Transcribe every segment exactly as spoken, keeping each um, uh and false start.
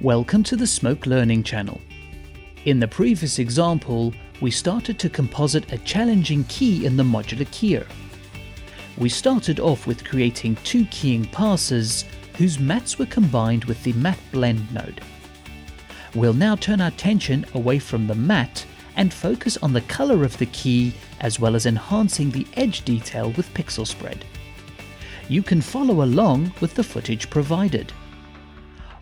Welcome to the Smoke Learning Channel. In the previous example, we started to composite a challenging key in the modular keyer. We started off with creating two keying passes whose mats were combined with the matte blend node. We'll now turn our attention away from the matte and focus on the color of the key, as well as enhancing the edge detail with pixel spread. You can follow along with the footage provided.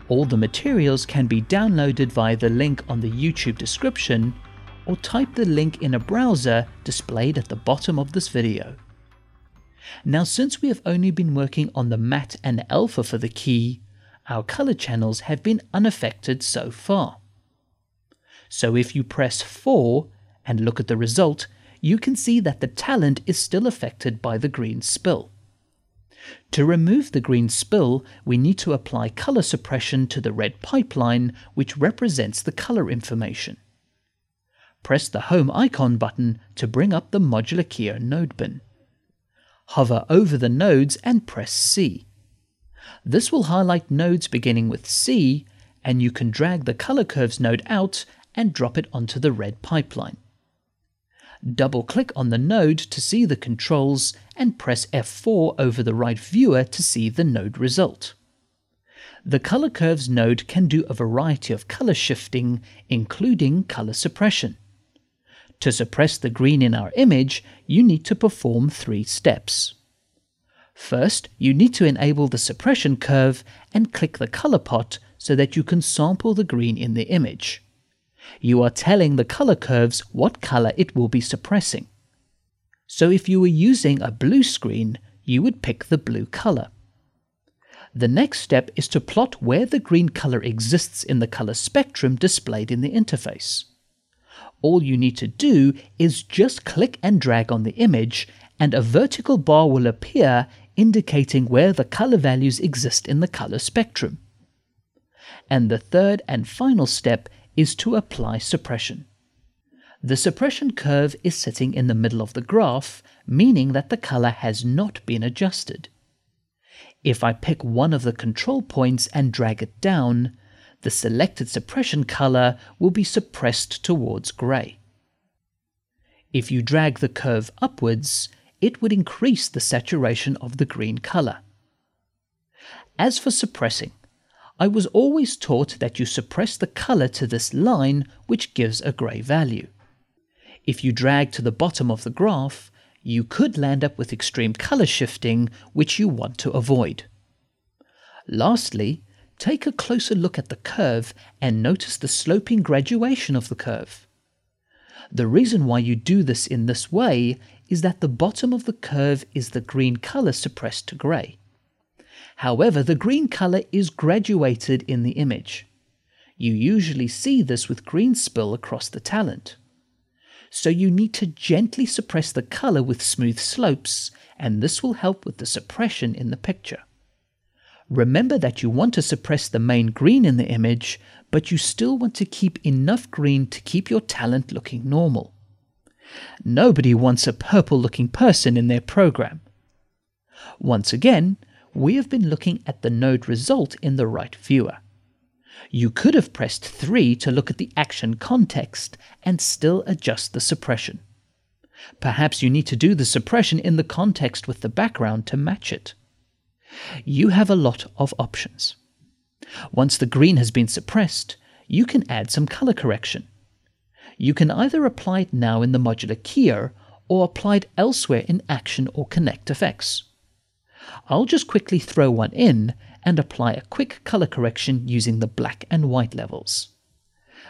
All the materials can be downloaded via the link on the YouTube description, or type the link in a browser displayed at the bottom of this video. Now, since we have only been working on the matte and alpha for the key, our color channels have been unaffected so far. So if you press four and look at the result, you can see that the talent is still affected by the green spill. To remove the green spill, we need to apply color suppression to the red pipeline, which represents the color information. Press the Home icon button to bring up the modular keyer node bin. Hover over the nodes and press C. This will highlight nodes beginning with C, and you can drag the color curves node out and drop it onto the red pipeline. Double-click on the node to see the controls and press F four over the right viewer to see the node result. The color curves node can do a variety of color shifting, including color suppression. To suppress the green in our image, you need to perform three steps. First, you need to enable the suppression curve and click the color pot so that you can sample the green in the image. You are telling the color curves what color it will be suppressing. So if you were using a blue screen, you would pick the blue color. The next step is to plot where the green color exists in the color spectrum displayed in the interface. All you need to do is just click and drag on the image, and a vertical bar will appear indicating where the color values exist in the color spectrum. And the third and final step is to apply suppression. The suppression curve is sitting in the middle of the graph, meaning that the color has not been adjusted. If I pick one of the control points and drag it down, the selected suppression color will be suppressed towards gray. If you drag the curve upwards, it would increase the saturation of the green color. As for suppressing, I was always taught that you suppress the color to this line, which gives a gray value. If you drag to the bottom of the graph, you could land up with extreme color shifting, which you want to avoid. Lastly, take a closer look at the curve and notice the sloping graduation of the curve. The reason why you do this in this way is that the bottom of the curve is the green color suppressed to gray. However, the green color is graduated in the image. You usually see this with green spill across the talent. So you need to gently suppress the color with smooth slopes, and this will help with the suppression in the picture. Remember that you want to suppress the main green in the image, but you still want to keep enough green to keep your talent looking normal. Nobody wants a purple-looking person in their program. Once again, we have been looking at the node result in the right viewer. You could have pressed three to look at the action context and still adjust the suppression. Perhaps you need to do the suppression in the context with the background to match it. You have a lot of options. Once the green has been suppressed, you can add some color correction. You can either apply it now in the modular keyer or apply it elsewhere in Action or ConnectFX. I'll just quickly throw one in and apply a quick color correction using the black and white levels.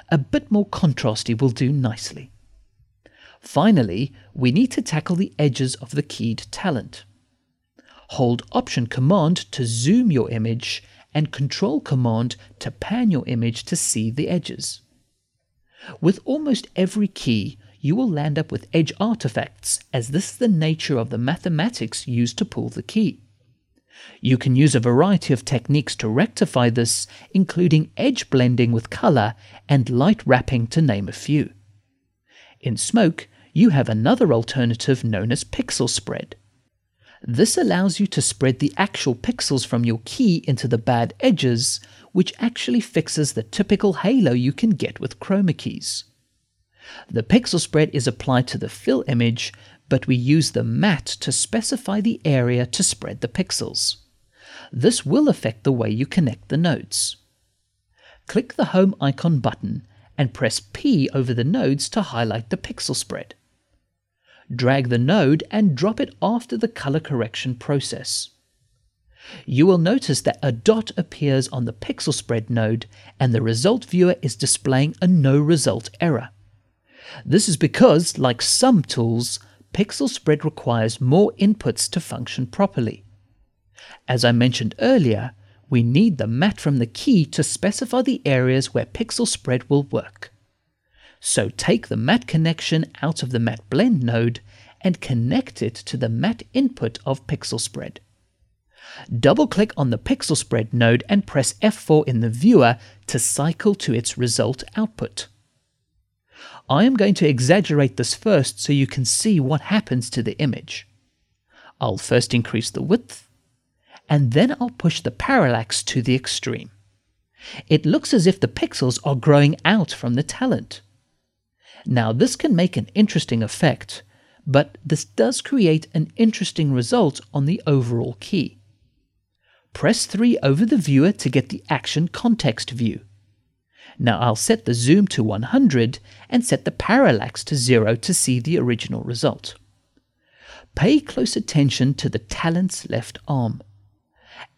A bit more contrasty will do nicely. Finally, we need to tackle the edges of the keyed talent. Hold Option Command to zoom your image and Control Command to pan your image to see the edges. With almost every key, you will land up with edge artifacts, as this is the nature of the mathematics used to pull the key. You can use a variety of techniques to rectify this, including edge blending with color and light wrapping, to name a few. In Smoke, you have another alternative known as pixel spread. This allows you to spread the actual pixels from your key into the bad edges, which actually fixes the typical halo you can get with chroma keys. The pixel spread is applied to the fill image, but we use the matte to specify the area to spread the pixels. This will affect the way you connect the nodes. Click the Home icon button and press P over the nodes to highlight the pixel spread. Drag the node and drop it after the color correction process. You will notice that a dot appears on the pixel spread node and the result viewer is displaying a no result error. This is because, like some tools, pixel spread requires more inputs to function properly. As I mentioned earlier, we need the matte from the key to specify the areas where pixel spread will work. So take the matte connection out of the matte blend node and connect it to the matte input of pixel spread. Double-click on the pixel spread node and press F four in the viewer to cycle to its result output. I am going to exaggerate this first so you can see what happens to the image. I'll first increase the width, and then I'll push the parallax to the extreme. It looks as if the pixels are growing out from the talent. Now this can make an interesting effect, but this does create an interesting result on the overall key. Press three over the viewer to get the action context view. Now I'll set the zoom to one hundred and set the parallax to zero to see the original result. Pay close attention to the talent's left arm.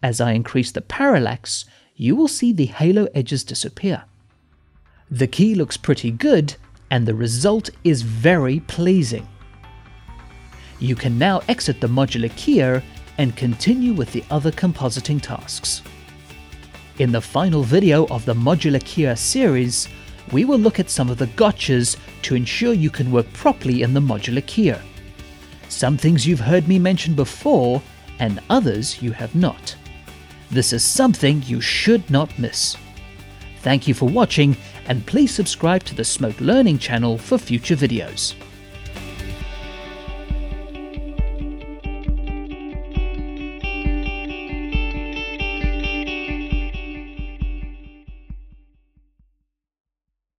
As I increase the parallax, you will see the halo edges disappear. The key looks pretty good, and the result is very pleasing. You can now exit the modular keyer and continue with the other compositing tasks. In the final video of the modular keyer series, we will look at some of the gotchas to ensure you can work properly in the modular keyer. Some things you've heard me mention before, and others you have not. This is something you should not miss. Thank you for watching, and please subscribe to the Smoke Learning channel for future videos.